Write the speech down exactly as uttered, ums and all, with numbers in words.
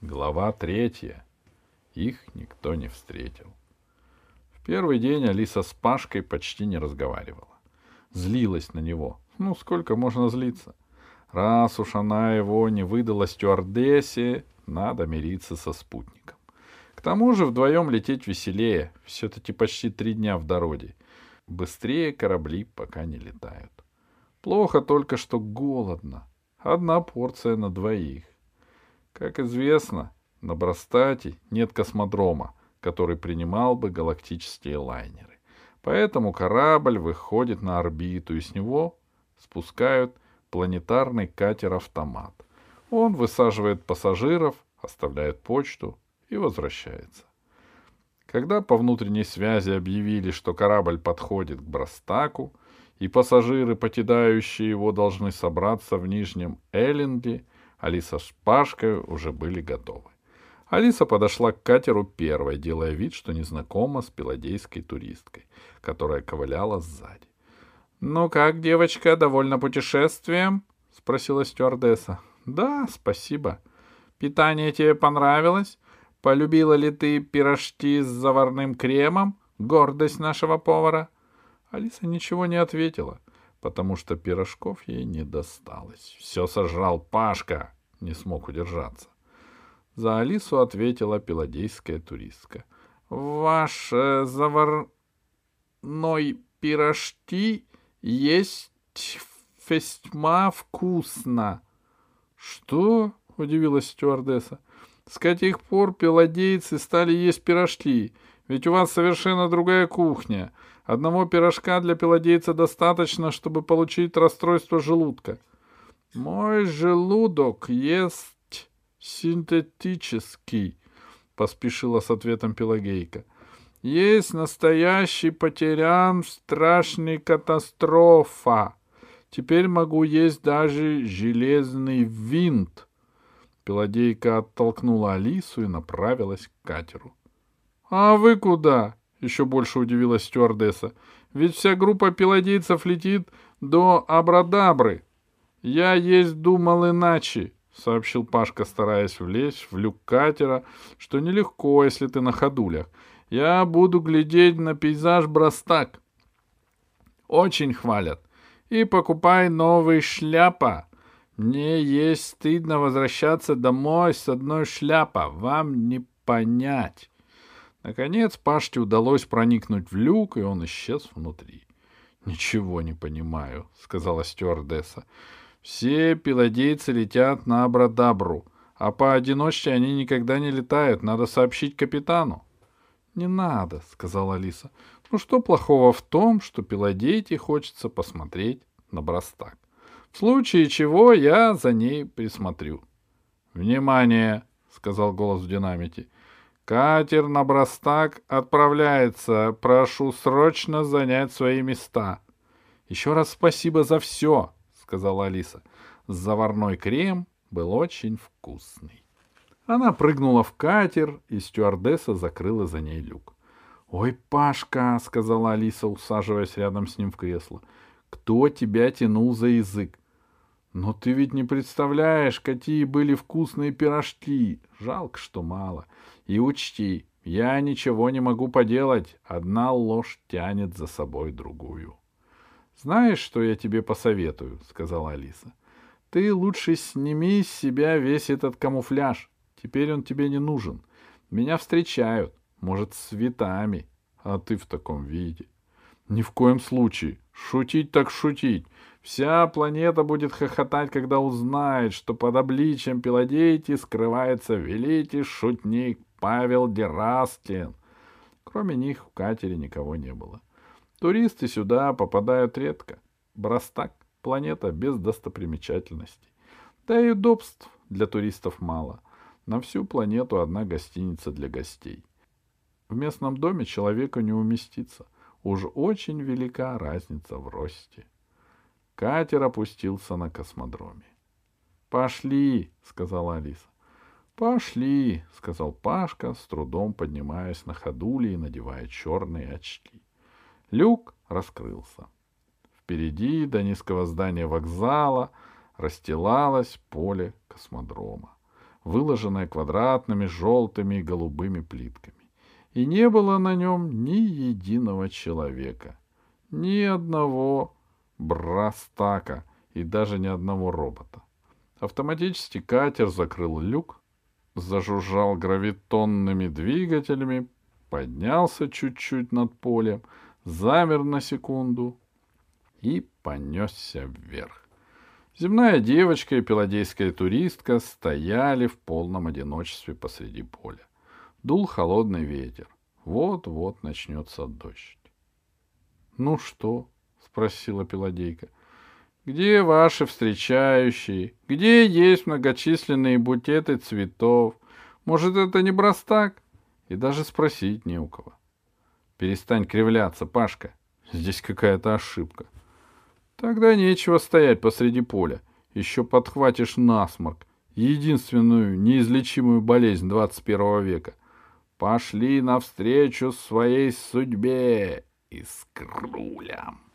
Глава третья. Их никто не встретил. В первый день Алиса с Пашкой почти не разговаривала. Злилась на него. Ну, сколько можно злиться? Раз уж она его не выдала стюардессе, надо мириться со спутником. К тому же вдвоем лететь веселее. Все-таки почти три дня в дороге. Быстрее корабли пока не летают. Плохо только, что голодно. Одна порция на двоих. Как известно, на Брастате нет космодрома, который принимал бы галактические лайнеры. Поэтому корабль выходит на орбиту, и с него спускают планетарный катер-автомат. Он высаживает пассажиров, оставляет почту и возвращается. Когда по внутренней связи объявили, что корабль подходит к Брастаку, и пассажиры, покидающие его, должны собраться в Нижнем Эллинге, Алиса с Пашкой уже были готовы. Алиса подошла к катеру первой, делая вид, что незнакома с пилагейской туристкой, которая ковыляла сзади. — Ну как, девочка, довольна путешествием? — спросила стюардесса. — Да, спасибо. — Питание тебе понравилось? Полюбила ли ты пирожки с заварным кремом? Гордость нашего повара? Алиса ничего не ответила, потому что пирожков ей не досталось. Все сожрал Пашка, не смог удержаться. За Алису ответила пилагейская туристка. Ваш э, заварной пирожки есть весьма вкусно. Что? Удивилась стюардесса. С каких пор пилагейцы стали есть пирожки? Ведь у вас совершенно другая кухня. Одного пирожка для пилагейца достаточно, чтобы получить расстройство желудка. Мой желудок ест синтетический, поспешила с ответом пилагейка. Есть настоящий потерян, страшная катастрофа. Теперь могу есть даже железный винт. Пилагейка оттолкнула Алису и направилась к катеру. — А вы куда? — еще больше удивилась стюардесса. — Ведь вся группа пилагейцев летит до Абрадабры. — Я есть думал иначе, — сообщил Пашка, стараясь влезть в люк катера, что нелегко, если ты на ходулях. — Я буду глядеть на пейзаж Брастак. — Очень хвалят. И покупай новый шляпа. Мне есть стыдно возвращаться домой с одной шляпа. Вам не понять. Наконец Пашке удалось проникнуть в люк, и он исчез внутри. — Ничего не понимаю, — сказала стюардесса. — Все пилагейцы летят на Абрадабру, а поодиночке они никогда не летают. Надо сообщить капитану. — Не надо, — сказала Алиса. — Ну что плохого в том, что пилагейке хочется посмотреть на Брастак? В случае чего я за ней присмотрю. — Внимание! — сказал голос в динамике. — Катер на Брастак отправляется. Прошу срочно занять свои места. — Еще раз спасибо за все! — сказала Алиса. Заварной крем был очень вкусный. Она прыгнула в катер, и стюардесса закрыла за ней люк. — Ой, Пашка! — сказала Алиса, усаживаясь рядом с ним в кресло. — Кто тебя тянул за язык? Но ты ведь не представляешь, какие были вкусные пирожки. Жалко, что мало. И учти, я ничего не могу поделать. Одна ложь тянет за собой другую. — Знаешь, что я тебе посоветую? — сказала Алиса. — Ты лучше сними с себя весь этот камуфляж. Теперь он тебе не нужен. Меня встречают, может, с цветами. А ты в таком виде. — Ни в коем случае. Шутить так шутить. Вся планета будет хохотать, когда узнает, что под обличием пилодейте скрывается великий шутник Павел Дерастин. Кроме них в катере никого не было. Туристы сюда попадают редко. Брастак — планета без достопримечательностей. Да и удобств для туристов мало. На всю планету одна гостиница для гостей. В местном доме человеку не уместится. Уж очень велика разница в росте. Катер опустился на космодроме. — Пошли, — сказала Алиса. — Пошли, — сказал Пашка, с трудом поднимаясь на ходули и надевая черные очки. Люк раскрылся. Впереди до низкого здания вокзала расстилалось поле космодрома. выложенное квадратными, желтыми и голубыми плитками. И не было на нем ни единого человека, ни одного брастака и даже ни одного робота. Автоматически катер закрыл люк, зажужжал гравитонными двигателями, поднялся чуть-чуть над полем, замер на секунду и понесся вверх. Земная девочка и пилагейская туристка стояли в полном одиночестве посреди поля. Дул холодный ветер. Вот-вот начнется дождь. — Ну что? — спросила пилагейка. — Где ваши встречающие? Где есть многочисленные букеты цветов? Может, это не брастак? И даже спросить не у кого. — Перестань кривляться, Пашка. Здесь какая-то ошибка. Тогда нечего стоять посреди поля. Еще подхватишь насморк. Единственную неизлечимую болезнь двадцать первого века. Пошли навстречу своей судьбе и с крулям.